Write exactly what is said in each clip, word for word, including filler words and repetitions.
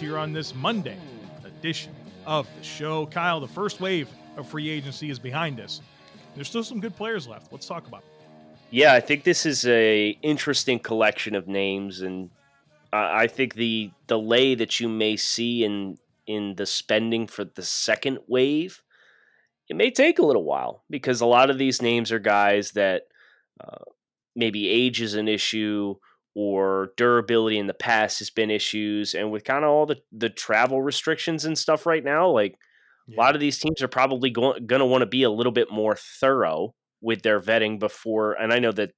Here on this Monday edition of the show. Kyle, the first wave of free agency is behind us. There's still some good players left. Let's talk about it. Yeah, I think this is a interesting collection of names, and I think the delay that you may see in in the spending for the second wave, it may take a little while because a lot of these names are guys that uh, maybe age is an issue, or durability in the past has been issues. And with kind of all the, the travel restrictions and stuff right now, like yeah. a lot of these teams are probably going to want to be a little bit more thorough with their vetting before. And I know that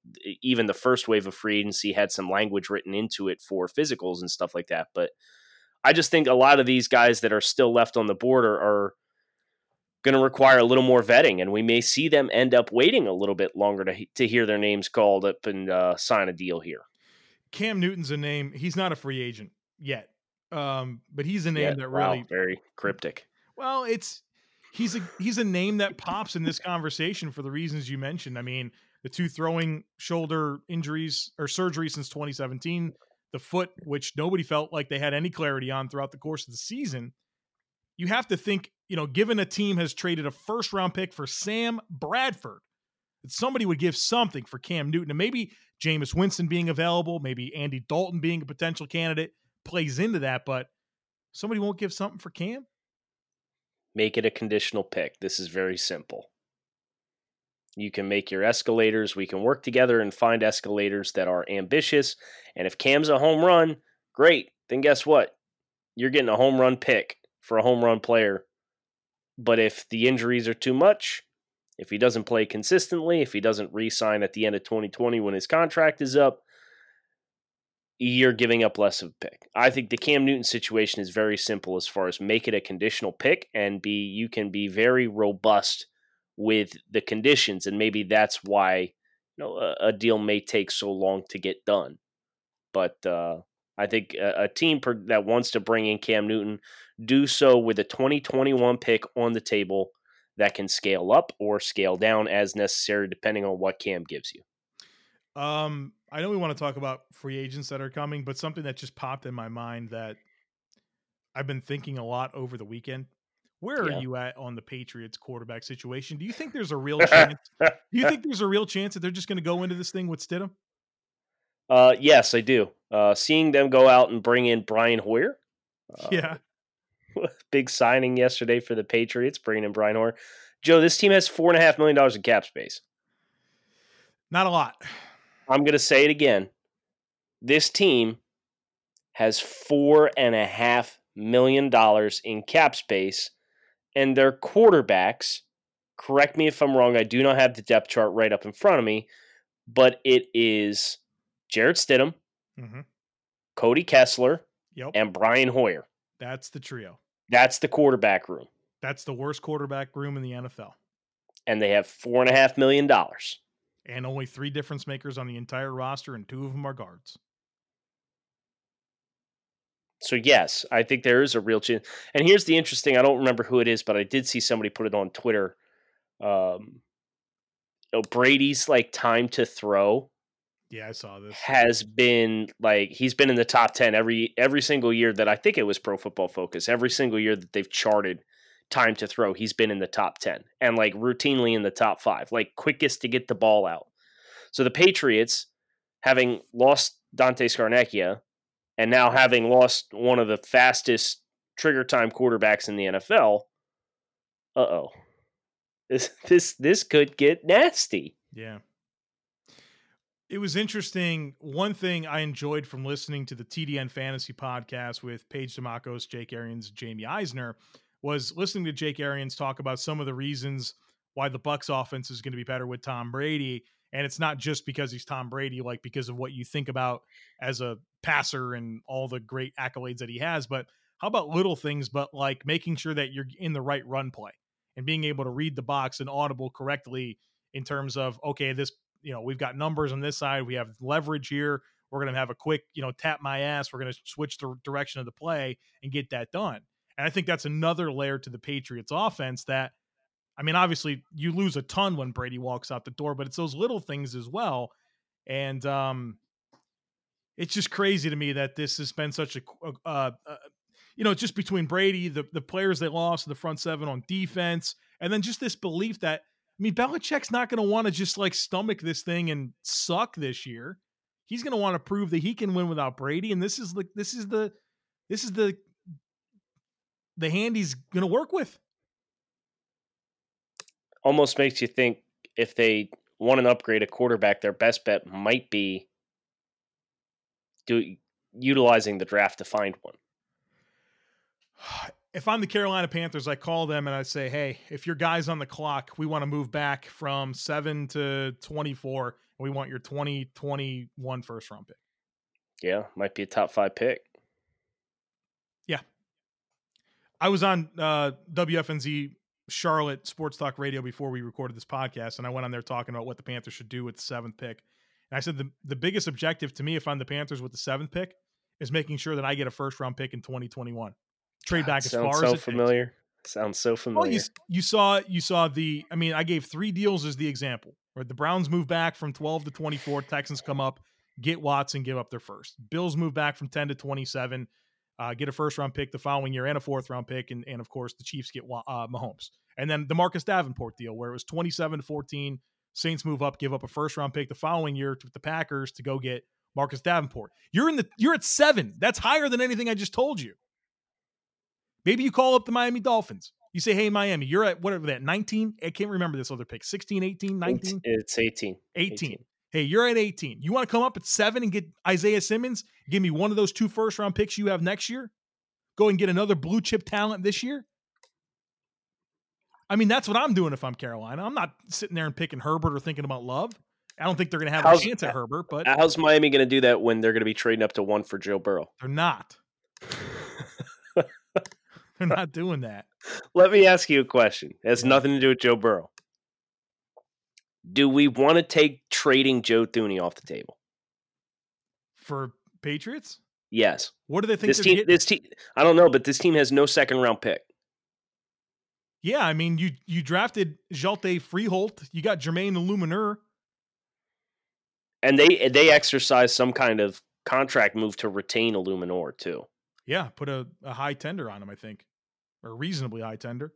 even the first wave of free agency had some language written into it for physicals and stuff like that. But I just think a lot of these guys that are still left on the board are, are going to require a little more vetting, and we may see them end up waiting a little bit longer to, to hear their names called up and uh, sign a deal here. Cam Newton's a name. He's not a free agent yet, um, but he's a name yeah, that really wow, very cryptic. Well, it's he's a he's a name that pops in this conversation for the reasons you mentioned. I mean, the two throwing shoulder injuries or surgery since twenty seventeen, the foot, which nobody felt like they had any clarity on throughout the course of the season. You have to think, you know, given a team has traded a first round pick for Sam Bradford, that somebody would give something for Cam Newton, and maybe Jameis Winston being available, maybe Andy Dalton being a potential candidate plays into that, but somebody won't give something for Cam? Make it a conditional pick. This is very simple. You can make your escalators. We can work together and find escalators that are ambitious, and if Cam's a home run, great. Then guess what? You're getting a home run pick for a home run player, but if the injuries are too much, if he doesn't play consistently, if he doesn't re-sign at the end of twenty twenty when his contract is up, you're giving up less of a pick. I think the Cam Newton situation is very simple as far as make it a conditional pick and be you can be very robust with the conditions, and maybe that's why you know a, a deal may take so long to get done. But uh, I think a, a team per, that wants to bring in Cam Newton do so with a twenty twenty-one pick on the table that can scale up or scale down as necessary, depending on what Cam gives you. Um, I know we want to talk about free agents that are coming, but something that just popped in my mind that I've been thinking a lot over the weekend. Where yeah. are you at on the Patriots quarterback situation? Do you think there's a real chance? Do you think there's a real chance that they're just going to go into this thing with Stidham? Uh, yes, I do. Uh, seeing them go out and bring in Brian Hoyer. Uh, yeah. Big signing yesterday for the Patriots, bringing in Brian Hoyer. Joe, this team has four and a half million dollars in cap space. Not a lot. I'm going to say it again. This team has four and a half million dollars in cap space, and their quarterbacks, correct me if I'm wrong, I do not have the depth chart right up in front of me, but it is Jarrett Stidham, mm-hmm. Cody Kessler, yep. and Brian Hoyer. That's the trio. That's the quarterback room. That's the worst quarterback room in the N F L. And they have four and a half million dollars. And only three difference makers on the entire roster, and two of them are guards. So, yes, I think there is a real chance. And here's the interesting, I don't remember who it is, but I did see somebody put it on Twitter. Um, you know, Brady's like time to throw. Yeah, I saw this. Has been like he's been in the top ten every every single year that I think it was Pro Football Focus. Every single year that they've charted time to throw, he's been in the top ten and like routinely in the top five, like quickest to get the ball out. So the Patriots, having lost Dante Scarnecchia and now having lost one of the fastest trigger time quarterbacks in the N F L, uh oh, this this this could get nasty. Yeah. It was interesting. One thing I enjoyed from listening to the T D N Fantasy Podcast with Paige Dimakos, Jake Arians, Jamie Eisner was listening to Jake Arians talk about some of the reasons why the Bucs offense is going to be better with Tom Brady. And it's not just because he's Tom Brady, like because of what you think about as a passer and all the great accolades that he has, but how about little things, but like making sure that you're in the right run play and being able to read the box and audible correctly in terms of, okay, this, you know, we've got numbers on this side. We have leverage here. We're going to have a quick, you know, tap my ass. We're going to switch the direction of the play and get that done. And I think that's another layer to the Patriots offense that, I mean, obviously you lose a ton when Brady walks out the door, but it's those little things as well. And um, it's just crazy to me that this has been such a, uh, uh, you know, just between Brady, the, the players they lost, the front seven on defense, and then just this belief that, I mean, Belichick's not going to want to just like stomach this thing and suck this year. He's going to want to prove that he can win without Brady. And this is like, this is the, this is the, the hand he's going to work with. Almost makes you think if they want an upgrade, a quarterback, their best bet might be do utilizing the draft to find one. If I'm the Carolina Panthers, I call them and I say, hey, if your guy's on the clock, we want to move back from seven to twenty-four. And we want your twenty twenty-one first round pick. Yeah. Might be a top five pick. Yeah. I was on uh, W F N Z Charlotte Sports Talk Radio before we recorded this podcast. And I went on there talking about what the Panthers should do with the seventh pick. And I said, the, the biggest objective to me, if I'm the Panthers with the seventh pick, is making sure that I get a first round pick in twenty twenty-one. Trade back as far as it familiar. Sounds so familiar. Well, you, you saw, you saw the, I mean, I gave three deals as the example, right? The Browns move back from twelve to twenty-four. Texans come up, get Watts and give up their first. Bills move back from ten to twenty-seven, uh, get a first round pick the following year and a fourth round pick. And, and of course the Chiefs get uh, Mahomes. And then the Marcus Davenport deal where it was twenty-seven to fourteen, Saints move up, give up a first round pick the following year to the Packers to go get Marcus Davenport. You're in the, you're at seven. That's higher than anything I just told you. Maybe you call up the Miami Dolphins. You say, hey, Miami, you're at whatever that, nineteen? I can't remember this other pick. sixteen, eighteen, nineteen? It's eighteen. eighteen. eighteen. Hey, you're at eighteen. You want to come up at seven and get Isaiah Simmons? Give me one of those two first-round picks you have next year? Go and get another blue-chip talent this year? I mean, that's what I'm doing if I'm Carolina. I'm not sitting there and picking Herbert or thinking about Love. I don't think they're going to have how's, a chance at Herbert. But how's Miami going to do that when they're going to be trading up to one for Joe Burrow? They're not. They're not doing that. Let me ask you a question. It has yeah. nothing to do with Joe Burrow. Do we want to take trading Joe Thuney off the table? For Patriots? Yes. What do they think? This team, this team, I don't know, but this team has no second round pick. Yeah, I mean, you you drafted Jalte Freeholt. You got Jermaine Eluemunor. And they they exercise some kind of contract move to retain Eluemunor too. Yeah, put a, a high tender on him, I think. Or reasonably high tender.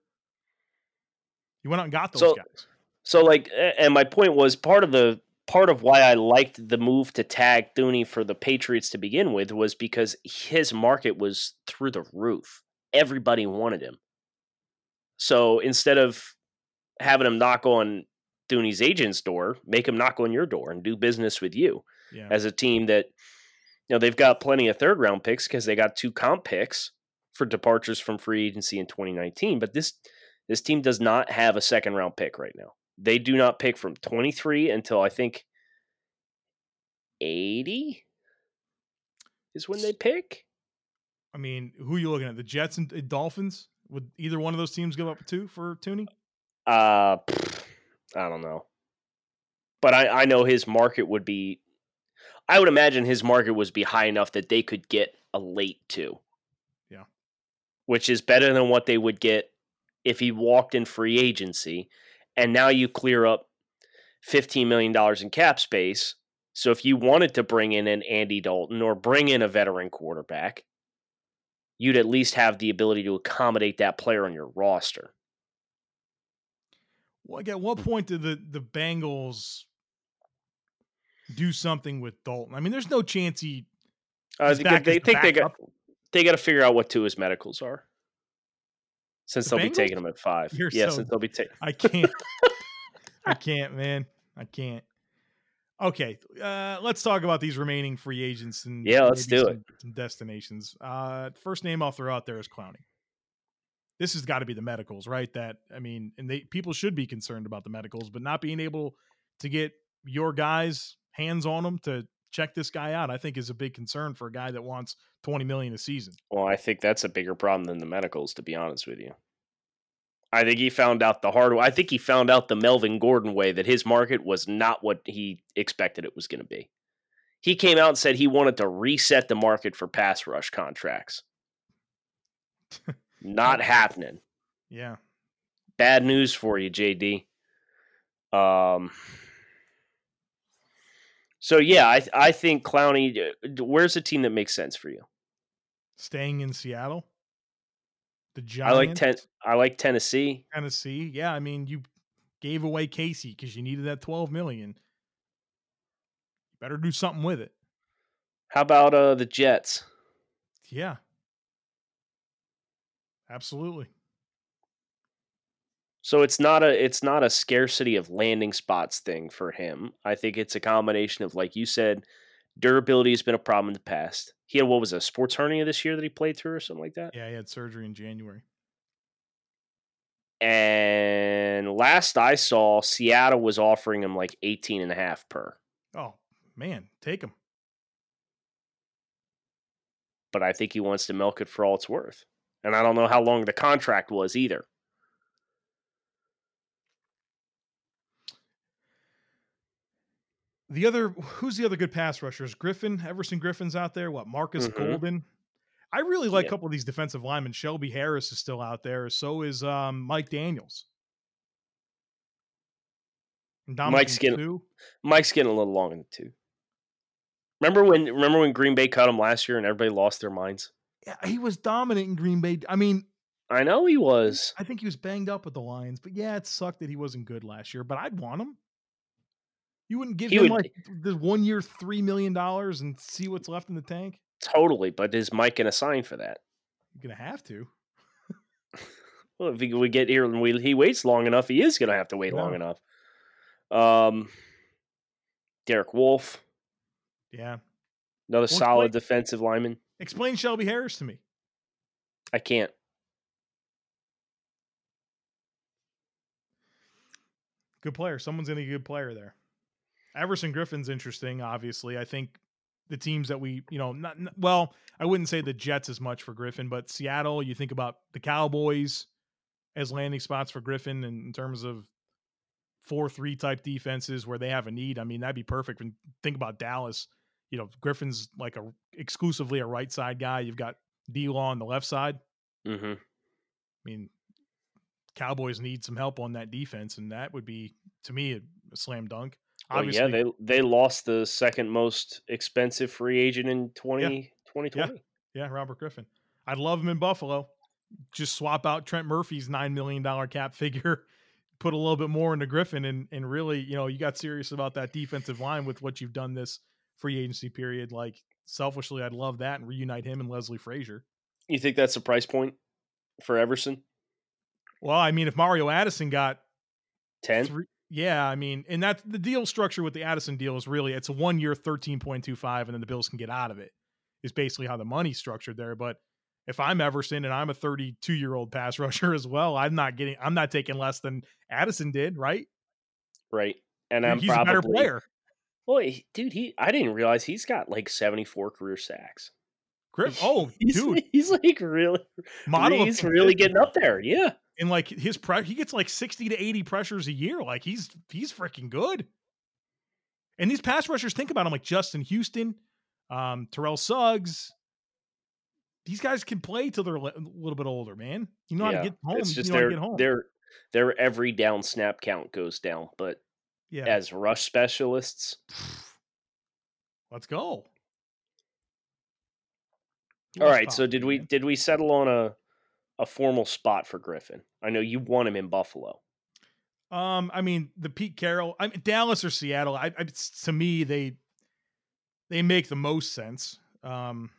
You went out and got those so, guys. So like, and my point was part of the part of why I liked the move to tag Thuney for the Patriots to begin with was because his market was through the roof. Everybody wanted him. So instead of having him knock on Thuney's agent's door, make him knock on your door and do business with you yeah. as a team that, you know, they've got plenty of third round picks because they got two comp picks for departures from free agency in twenty nineteen, but this this team does not have a second round pick right now. They do not pick from twenty-three until I think eighty is when they pick. I mean, who are you looking at? The Jets and Dolphins? Would either one of those teams give up two for Thuney? Uh, pff, I don't know. But I, I know his market would be, I would imagine his market would be high enough that they could get a late two. Which is better than what they would get if he walked in free agency. And now you clear up fifteen million dollars in cap space. So if you wanted to bring in an Andy Dalton or bring in a veteran quarterback, you'd at least have the ability to accommodate that player on your roster. Well, again, at what point did the, the Bengals do something with Dalton? I mean, there's no chance he... Uh, they they the think they got... They got to figure out what two his medicals are, since the they'll Bengals? be taking him at five. You're yeah, so, since they'll be taking. I can't. I can't, man. I can't. Okay, uh, let's talk about these remaining free agents and yeah, let's do some, it. Some destinations. Uh, first name I'll throw out there is Clowney. This has got to be the medicals, right? That I mean, and they people should be concerned about the medicals, but not being able to get your guys' hands on them to check this guy out, I think is a big concern for a guy that wants twenty million dollars a season. Well, I think that's a bigger problem than the medicals, to be honest with you. I think he found out the hard way. I think he found out the Melvin Gordon way that his market was not what he expected it was going to be. He came out and said he wanted to reset the market for pass rush contracts. Not happening. Yeah. Bad news for you, J D. Um. So, yeah, I I think Clowney, where's a team that makes sense for you? Staying in Seattle? The Giants? I like, ten- I like Tennessee. Tennessee, yeah. I mean, you gave away Casey because you needed that twelve million dollars. You better do something with it. How about uh, the Jets? Yeah. Absolutely. So it's not a it's not a scarcity of landing spots thing for him. I think it's a combination of, like you said, durability has been a problem in the past. He had, what was it, a sports hernia this year that he played through or something like that? Yeah, he had surgery in January. And last I saw, Seattle was offering him like eighteen and a half per. Oh, man, take him. But I think he wants to milk it for all it's worth. And I don't know how long the contract was either. The other, who's the other good pass rushers? Griffen, Everson Griffen's out there. What, Marcus mm-hmm. Golden? I really like yeah. a couple of these defensive linemen. Shelby Harris is still out there. So is um, Mike Daniels. Mike's getting, Mike's getting a little long in the two. Remember when, remember when Green Bay cut him last year and everybody lost their minds? Yeah, he was dominant in Green Bay. I mean, I know he was. I think he was banged up with the Lions, but yeah, it sucked that he wasn't good last year, but I'd want him. You wouldn't give he him would, like this one year, three million dollars and see what's left in the tank? Totally. But is Mike going to sign for that? You're going to have to. Well, if he, we get here and we, he waits long enough, he is going to have to wait yeah. long enough. Um, Derek Wolfe. Yeah. Another Wolf's solid play. defensive lineman. Explain Shelby Harris to me. I can't. Good player. Someone's going to be a good player there. Everson Griffin's interesting, obviously. I think the teams that we, you know, not well, I wouldn't say the Jets as much for Griffen, but Seattle, you think about the Cowboys as landing spots for Griffen in terms of four three type defenses where they have a need. I mean, that'd be perfect. And think about Dallas, you know, Griffin's like a exclusively a right side guy. You've got D-Law on the left side. Mm-hmm. I mean, Cowboys need some help on that defense, and that would be, to me, a slam dunk. Obviously. Well, yeah, they they lost the second most expensive free agent in twenty twenty. Yeah, Robert Griffen. I'd love him in Buffalo. Just swap out Trent Murphy's nine million dollars cap figure, put a little bit more into Griffen, and and really, you know, you got serious about that defensive line with what you've done this free agency period. Like, selfishly, I'd love that and reunite him and Leslie Frazier. You think that's the price point for Everson? Well, I mean, if Mario Addison got ten Three, Yeah, I mean, and that's the deal structure with the Addison deal is really, it's a one-year thirteen point two five, and then the Bills can get out of it, is basically how the money's structured there. But if I'm Everson and I'm a thirty-two-year-old pass rusher as well, I'm not getting, I'm not taking less than Addison did, right? Right. And dude, I'm he's probably a better player. Boy, dude, he, I didn't realize he's got like seventy-four career sacks. Griff, oh, he's, dude. He's like really, model he's really getting up there. Yeah. And like his pre- he gets like sixty to eighty pressures a year. Like he's, he's freaking good. And these pass rushers, think about them, like Justin Houston, um, Terrell Suggs. These guys can play till they're a little bit older, man. You know yeah, how to get home. It's just you know their, how to get home. Their, their every down snap count goes down, but yeah. as rush specialists, let's go. All right. Spot, so did man. we, did we settle on a, a formal spot for Griffen? I know you want him in Buffalo. Um, I mean, the Pete Carroll, I mean, Dallas or Seattle, I, I, to me, they, they make the most sense. Um,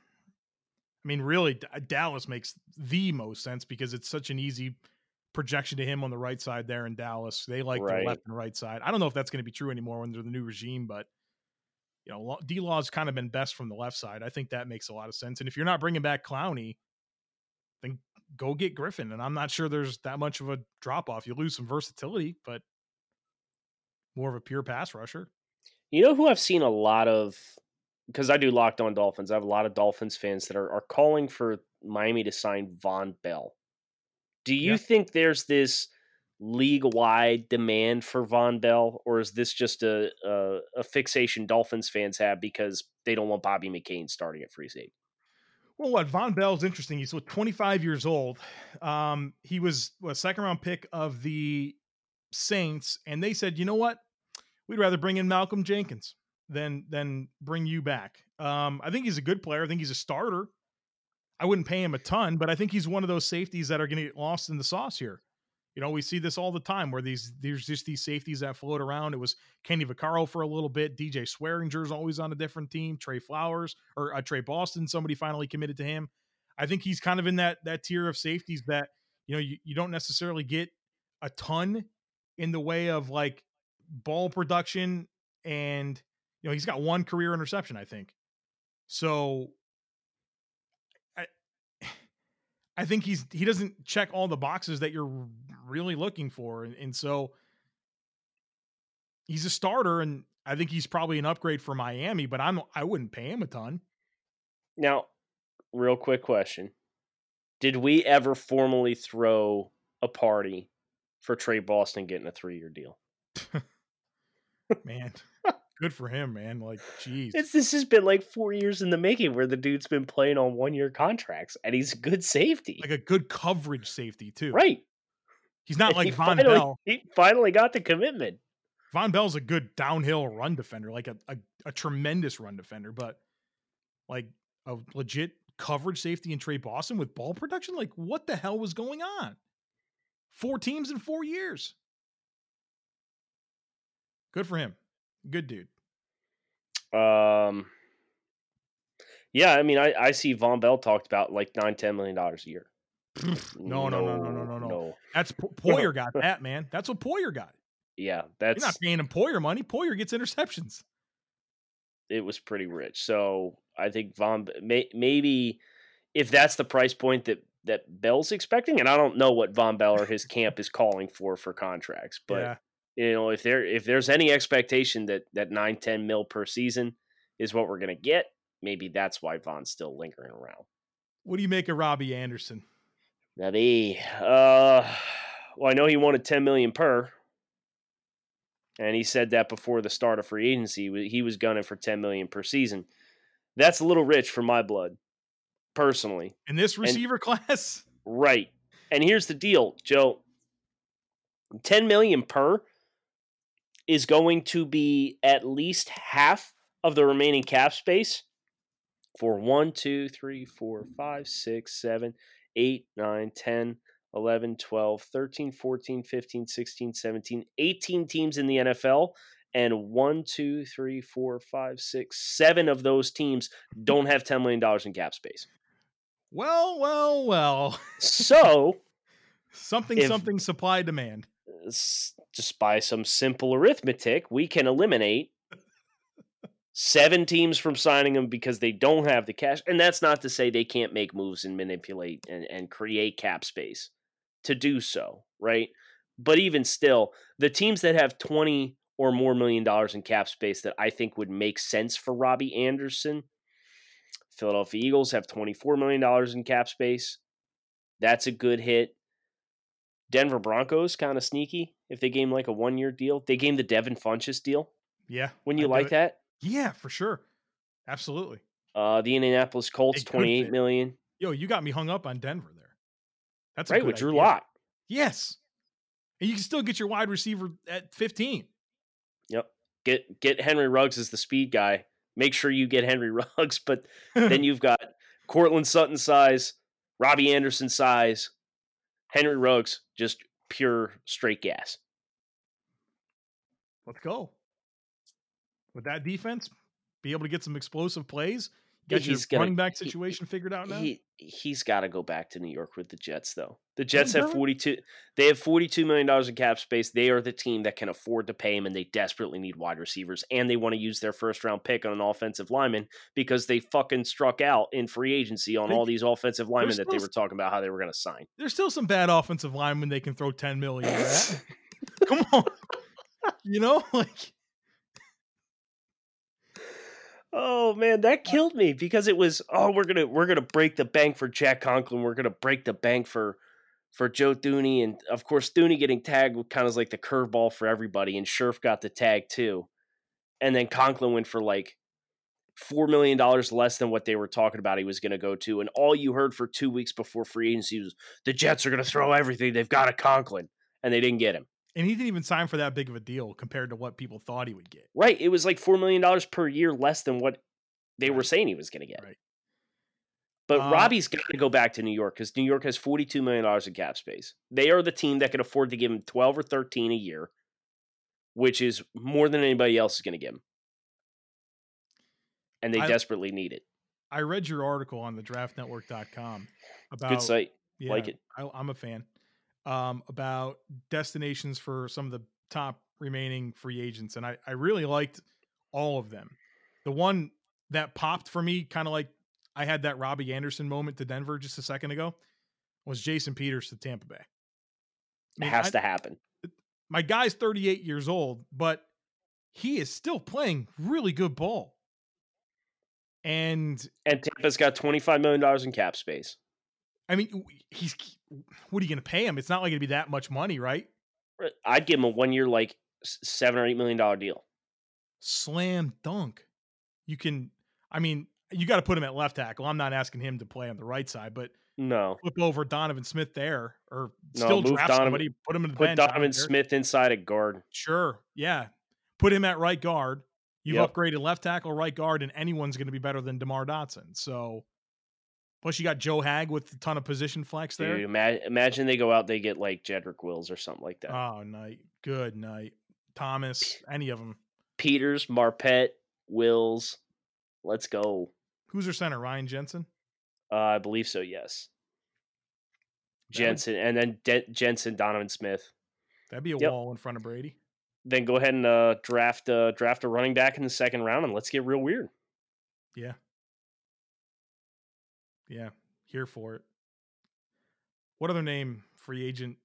I mean, really D- Dallas makes the most sense because it's such an easy projection to him on the right side there in Dallas. They like right. the left and right side. I don't know if that's going to be true anymore under the new regime, but you know, D-Law's kind of been best from the left side. I think that makes a lot of sense. And if you're not bringing back Clowney, then go get Griffen. And I'm not sure there's that much of a drop-off. You lose some versatility, but more of a pure pass rusher. You know who I've seen a lot of because I do Locked On Dolphins, I have a lot of Dolphins fans that are, are calling for Miami to sign Vonn Bell. Do you yeah. think there's this league-wide demand for Vonn Bell, or is this just a, a a fixation Dolphins fans have because they don't want Bobby McCain starting at free safety? Well, what Vonn Bell's interesting. He's twenty-five years old. Um, he was a second-round pick of the Saints, and they said, you know what? We'd rather bring in Malcolm Jenkins than than bring you back. Um, I think he's a good player. I think he's a starter. I wouldn't pay him a ton, but I think he's one of those safeties that are going to get lost in the sauce here. You know, we see this all the time where these there's just these safeties that float around. It was Kenny Vaccaro for a little bit. D J Swearinger's always on a different team. Tre Flowers or uh, Tre Boston, somebody finally committed to him. I think he's kind of in that that tier of safeties that, you know, you, you don't necessarily get a ton in the way of like ball production. And, you know, he's got one career interception, I think. So I, I think he's he doesn't check all the boxes that you're really looking for. And, and so he's a starter, and I think he's probably an upgrade for Miami, but I'm, I wouldn't pay him a ton. Now, real quick question. Did we ever formally throw a party for Tre Boston getting a three-year deal? Man, good for him, man. Like, geez. It's, this has been like four years in the making where the dude's been playing on one-year contracts, and he's a good safety. Like a good coverage safety, too. Right. He's not and like he Vonn finally, Bell. He finally got the commitment. Vonn Bell's a good downhill run defender, like a, a, a tremendous run defender, but like a legit coverage safety in Tre Boston with ball production? Like, what the hell was going on? Four teams in four years. Good for him. Good dude. Um, yeah, I mean, I, I see Vonn Bell talked about like nine, ten million dollars a year. No, no, no, no, no, no, no. no. That's Poyer got that, man. That's what Poyer got. Yeah, that's You're not paying him Poyer money. Poyer gets interceptions. It was pretty rich. So I think Vonn, may, maybe if that's the price point that, that Bell's expecting, and I don't know what Vonn Bell or his camp is calling for for contracts, but. Yeah. You know, if there if there's any expectation that that nine ten mil per season is what we're gonna get, maybe that's why Von's still lingering around. What do you make of Robbie Anderson? Robbie, uh, well, I know he wanted ten million per, and he said that before the start of free agency, he was gunning for ten million per season. That's a little rich for my blood, personally. In this receiver and, class, right? And here's the deal, Joe: ten million per is going to be at least half of the remaining cap space for one, two, three, four, five, six, seven, eight, nine, ten, eleven, twelve, thirteen, fourteen, fifteen, sixteen, seventeen, eighteen teams in the N F L, and one, two, three, four, five, six, seven of those teams don't have ten million dollars in cap space. Well, well, well. So. Something, if, something, supply, demand. Just by some simple arithmetic, we can eliminate seven teams from signing them because they don't have the cash. And that's not to say they can't make moves and manipulate and, and create cap space to do so, right? But even still, the teams that have twenty or more million dollars in cap space that I think would make sense for Robbie Anderson, Philadelphia Eagles have twenty-four million dollars in cap space. That's a good hit. Denver Broncos, kind of sneaky. If they game like a one-year deal, they game the Devin Funchess deal. Yeah. When you I'd like that? Yeah, for sure. Absolutely. Uh, the Indianapolis Colts, twenty-eight million dollars. Yo, you got me hung up on Denver there. That's right, a good with idea. Drew Lock. Yes. And you can still get your wide receiver at fifteen. Yep. Get get Henry Ruggs as the speed guy. Make sure you get Henry Ruggs, but then you've got Cortland Sutton size, Robbie Anderson size, Henry Ruggs, just pure straight gas. Let's go. With that defense, be able to get some explosive plays, get your running back situation he, figured out now? He, he's got to go back to New York with the Jets, though. The Jets have forty-two. They have forty-two million dollars in cap space. They are the team that can afford to pay him, and they desperately need wide receivers, and they want to use their first-round pick on an offensive lineman because they fucking struck out in free agency on they, all these offensive linemen that they were talking about how they were going to sign. There's still some bad offensive linemen they can throw ten million dollars at. Come on. You know, like... Oh man, that killed me because it was, oh, we're gonna we're gonna break the bank for Jack Conklin. We're gonna break the bank for for Joe Thuney, and of course Thuney getting tagged kind of was like the curveball for everybody. And Scherf got the tag too, and then Conklin went for like four million dollars less than what they were talking about he was gonna go to. And all you heard for two weeks before free agency was the Jets are gonna throw everything they've got at Conklin, and they didn't get him. And he didn't even sign for that big of a deal compared to what people thought he would get. Right. It was like four million dollars per year less than what they right. were saying he was going to get. Right. But uh, Robbie's got to go back to New York because New York has forty-two million dollars in cap space. They are the team that can afford to give him twelve or thirteen a year, which is more than anybody else is going to give him. And they I, desperately need it. I read your article on the draft network dot com about good site. Yeah, like it. I, I'm a fan. Um, about destinations for some of the top remaining free agents. And I, I really liked all of them. The one that popped for me, kind of like I had that Robbie Anderson moment to Denver just a second ago, was Jason Peters to Tampa Bay. I mean, it has I, to happen. My guy's thirty-eight years old, but he is still playing really good ball. And, and Tampa's got twenty-five million dollars in cap space. I mean, he's, what are you going to pay him? It's not like it'd be that much money, right? I'd give him a one-year, like, seven or eight million dollars deal. Slam dunk. You can, I mean, you got to put him at left tackle. I'm not asking him to play on the right side, but no, flip over Donovan Smith there, or no, still draft Donovan, somebody, put him in the put bench. Put Donovan Smith inside at guard. Sure, yeah. Put him at right guard. You've yep. upgraded left tackle, right guard, and anyone's going to be better than DeMar Dotson, so... Plus, you got Joe Hagg with a ton of position flex there. Dude, imagine they go out, they get like Jedrick Wills or something like that. Oh, night. Good night. Thomas, any of them. Peters, Marpet, Wills. Let's go. Who's their center? Ryan Jensen? Uh, I believe so, yes. That Jensen. Would... And then De- Jensen, Donovan Smith. That'd be a yep. wall in front of Brady. Then go ahead and uh, draft, uh, draft a running back in the second round, and let's get real weird. Yeah. Yeah, here for it. What other name, free agent,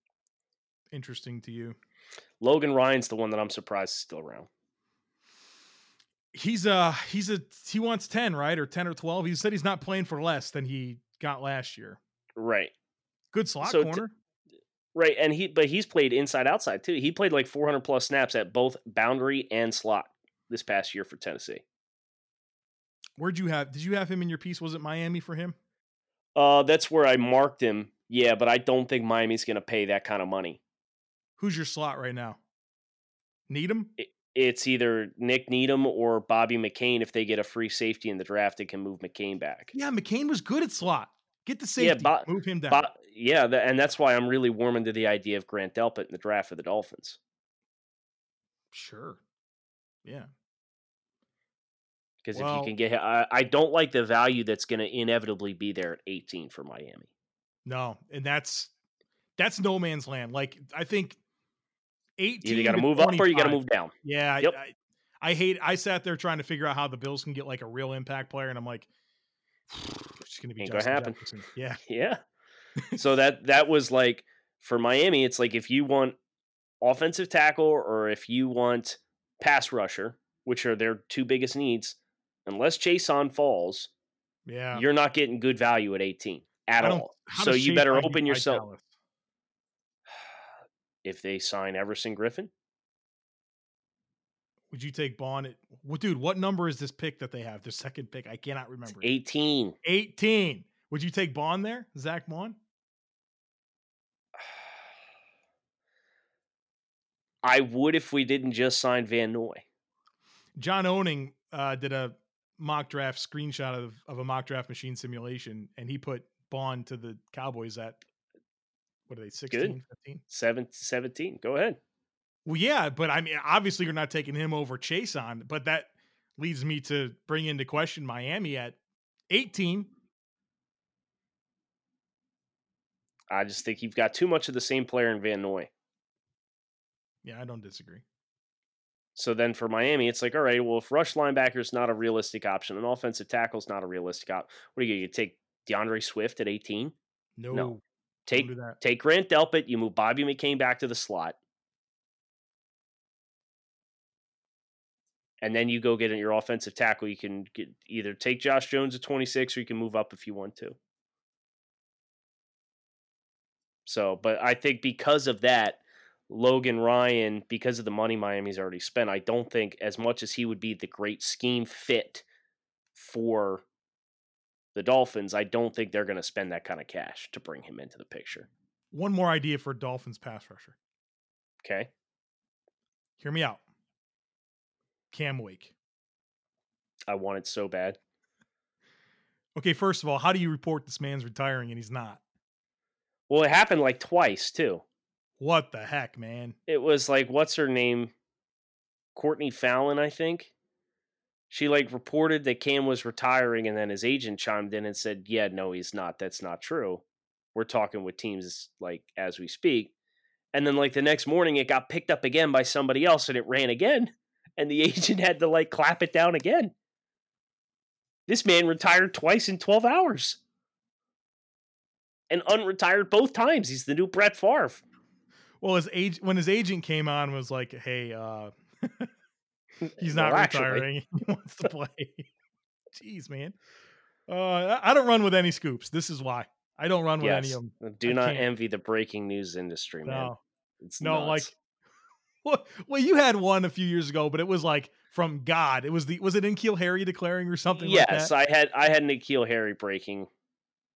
interesting to you? Logan Ryan's the one that I'm surprised is still around. He's uh he's a he wants ten, right? Or ten or twelve. He said he's not playing for less than he got last year. Right. Good slot so corner. T- right, and he but he's played inside outside too. He played like four hundred plus snaps at both boundary and slot this past year for Tennessee. Where'd you have did you have him in your piece? Was it Miami for him? Uh, that's where I marked him. Yeah, but I don't think Miami's going to pay that kind of money. Who's your slot right now? Needham? It, it's either Nick Needham or Bobby McCain. If they get a free safety in the draft, it can move McCain back. Yeah, McCain was good at slot. Get the safety. Yeah, Bob, move him down. Bob, yeah, th- and that's why I'm really warming to the idea of Grant Delpit in the draft for the Dolphins. Sure. Yeah. Because well, if you can get, I, I don't like the value that's going to inevitably be there at eighteen for Miami. No, and that's that's no man's land. Like I think eighteen. Either you got to move up or you got to move down. Yeah, yep. I, I, I hate. I sat there trying to figure out how the Bills can get like a real impact player, and I'm like, it's going to be ain't gonna happen. Jefferson. Yeah, yeah. So that that was like for Miami. It's like if you want offensive tackle or if you want pass rusher, which are their two biggest needs. Unless Jason falls, yeah, you're not getting good value at eighteen at all. So you better open yourself. If they sign Everson Griffen, would you take Bond? At, well, dude, what number is this pick that they have? Their second pick, I cannot remember. It's eighteen. eighteen. Would you take Bond there, Zach Bond? I would if we didn't just sign Van Noy. John Owning uh, did a mock draft screenshot of, of a mock draft machine simulation, and he put Bond to the Cowboys at, what are they, sixteen, good. fifteen? seventeen, seventeen. Go ahead. Well, yeah, but I mean, obviously you're not taking him over Chase on, but that leads me to bring into question Miami at eighteen. I just think you've got too much of the same player in Van Noy. Yeah, I don't disagree. So then for Miami, it's like, all right, well, if rush linebacker is not a realistic option, an offensive tackle is not a realistic option, what are you going to take DeAndre Swift at eighteen? No. no. Take do that. Take Grant Delpit. You move Bobby McCain back to the slot. and then you go get your offensive tackle. You can get either take Josh Jones at twenty-six, or you can move up if you want to. So, but I think because of that, Logan Ryan, because of the money Miami's already spent, I don't think as much as he would be the great scheme fit for the Dolphins, I don't think they're going to spend that kind of cash to bring him into the picture. One more idea for Dolphins pass rusher. Okay. Hear me out. Cam Wake. I want it so bad. Okay, first of all, how do you report this man's retiring and he's not? Well, it happened like twice, too. What the heck, man? It was like, what's her name? Courtney Fallon, I think. She like reported that Cam was retiring, and then his agent chimed in and said, yeah, no, he's not. That's not true. We're talking with teams like as we speak. And then like the next morning, it got picked up again by somebody else, and it ran again. And the agent had to like clap it down again. This man retired twice in twelve hours. And unretired both times. He's the new Brett Favre. Well, his age when his agent came on was like, hey, uh, he's not well, retiring. Actually. He wants to play. Jeez, man. Uh, I don't run with any scoops. This is why. I don't run with yes. any of them. Do I not can't. envy the breaking news industry, man. No, it's no nuts. like well, well, you had one a few years ago, but it was like from God. It was the was it N'Keal Harry declaring or something yes, like that? Yes, I had I had N'Keal Harry breaking.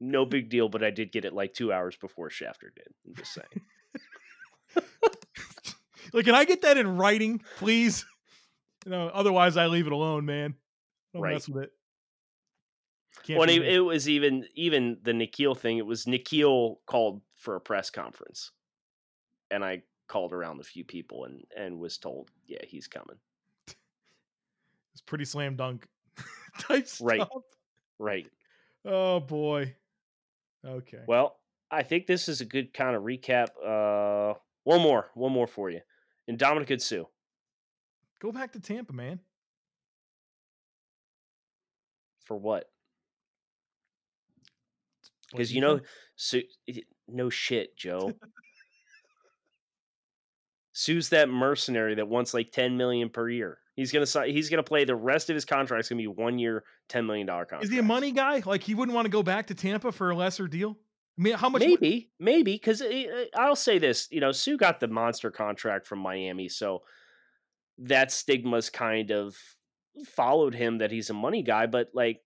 No big deal, but I did get it like two hours before Shafter did. I'm just saying. Like, can I get that in writing, please? You know, otherwise I leave it alone, man. Don't right. mess with it. Can't well, it, it was even even the N'Keal thing. It was N'Keal called for a press conference, and I called around a few people and and was told, yeah, he's coming. It's pretty slam dunk type stuff. Right. Right. Oh boy. Okay. Well, I think this is a good kind of recap. Uh, one more, one more for you. And Dominic Sue. Go back to Tampa, man. For what? Because you know, so, no shit, Joe. Sue's that mercenary that wants like ten million per year. He's gonna he's gonna play the rest of his contract. It's gonna be one year, ten million dollar contract. Is he a money guy? Like he wouldn't want to go back to Tampa for a lesser deal? I mean, how much? Maybe, would- maybe. Because I'll say this, you know, Sue got the monster contract from Miami, so that stigma's kind of followed him that he's a money guy. But like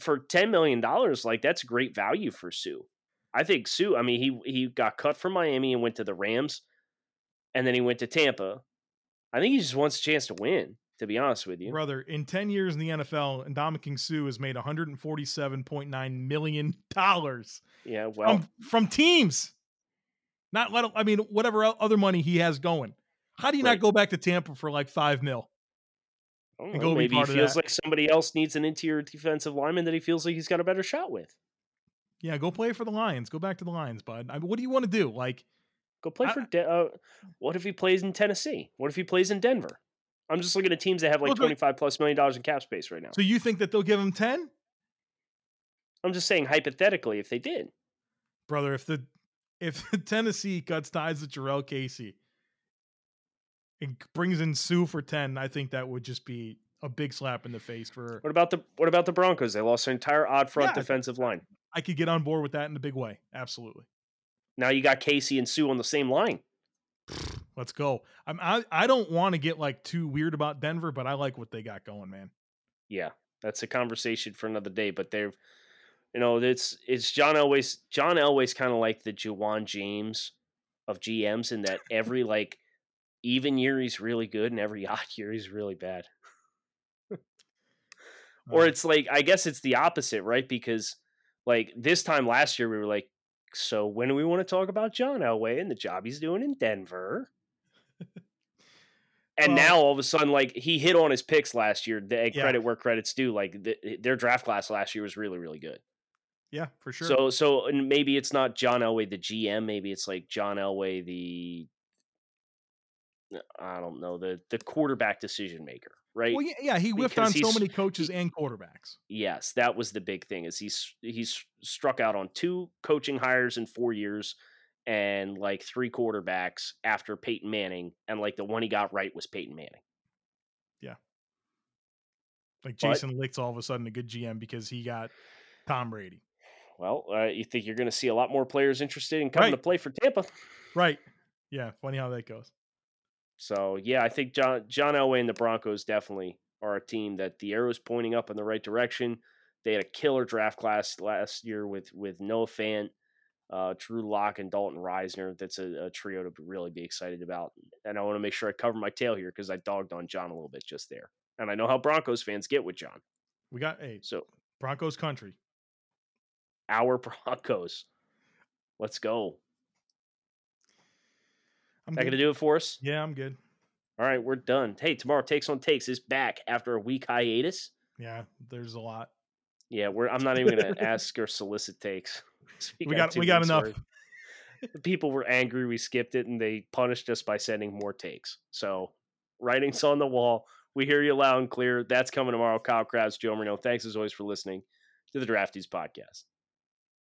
for ten million dollars, like that's great value for Sue. I think Sue. I mean, he he got cut from Miami and went to the Rams, and then he went to Tampa. I think he just wants a chance to win, to be honest with you. Brother, in ten years in the N F L, Ndamukong Suh has made one hundred forty-seven point nine million dollars. Yeah, well. From, from teams. Not let I mean, whatever other money he has going. How do you right. not go back to Tampa for like five mil? I don't know, go maybe he feels like somebody else needs an interior defensive lineman that he feels like he's got a better shot with. Yeah, go play for the Lions. Go back to the Lions, bud. I mean, what do you want to do? Like, Go play for. De- uh, what if he plays in Tennessee? What if he plays in Denver? I'm just looking at teams that have like twenty-five plus million dollars in cap space right now. So you think that they'll give him ten? I'm just saying hypothetically, if they did, brother, if the if Tennessee cuts ties with Jarrell Casey and brings in Sue for ten, I think that would just be a big slap in the face for. What about the what about the Broncos? They lost their entire odd front yeah, defensive line. I could get on board with that in a big way. Absolutely. Now you got Casey and Sue on the same line. Let's go. I'm, I I don't want to get like too weird about Denver, but I like what they got going, man. Yeah, that's a conversation for another day. But they've, you know, it's it's John Elway's. John Elway's kind of like the Juwan James of G Ms in that every like even year he's really good and every odd year he's really bad. Or it's like I guess it's the opposite, right? Because like this time last year we were like. So when do we want to talk about John Elway and the job he's doing in Denver? And well, now all of a sudden, like he hit on his picks last year. They, yeah. Credit where credit's due. Like the, their draft class last year was really, really good. Yeah, for sure. So, so and maybe it's not John Elway, the G M. Maybe it's like John Elway, the, I don't know, the, the quarterback decision maker. Right. Well, yeah, yeah, he whiffed because on so many coaches he, and quarterbacks. Yes, that was the big thing. Is he's he's struck out on two coaching hires in four years, and like three quarterbacks after Peyton Manning, and like the one he got right was Peyton Manning. Yeah, Like Jason but, Licht's all of a sudden a good G M because he got Tom Brady. Well, uh, you think you're going to see a lot more players interested in coming right. to play for Tampa. Right. Yeah. Funny how that goes. So, yeah, I think John, John Elway and the Broncos definitely are a team that the arrow's pointing up in the right direction. They had a killer draft class last year with, with Noah Fant, uh, Drew Lock, and Dalton Risner. That's a, a trio to really be excited about. And I want to make sure I cover my tail here because I dogged on John a little bit just there. And I know how Broncos fans get with John. We got a hey, so Broncos country. Our Broncos. Let's go. I'm that going to do it for us? Yeah, I'm good. All right, we're done. Hey, tomorrow Takes on Takes is back after a week hiatus. Yeah, there's a lot. Yeah, we're. I'm not even going to ask or solicit takes. We, we got, got we got enough. The people were angry we skipped it, and they punished us by sending more takes. So writing's on the wall. We hear you loud and clear. That's coming tomorrow. Kyle Krabs, Joe Marino. Thanks as always for listening to the Drafties Podcast.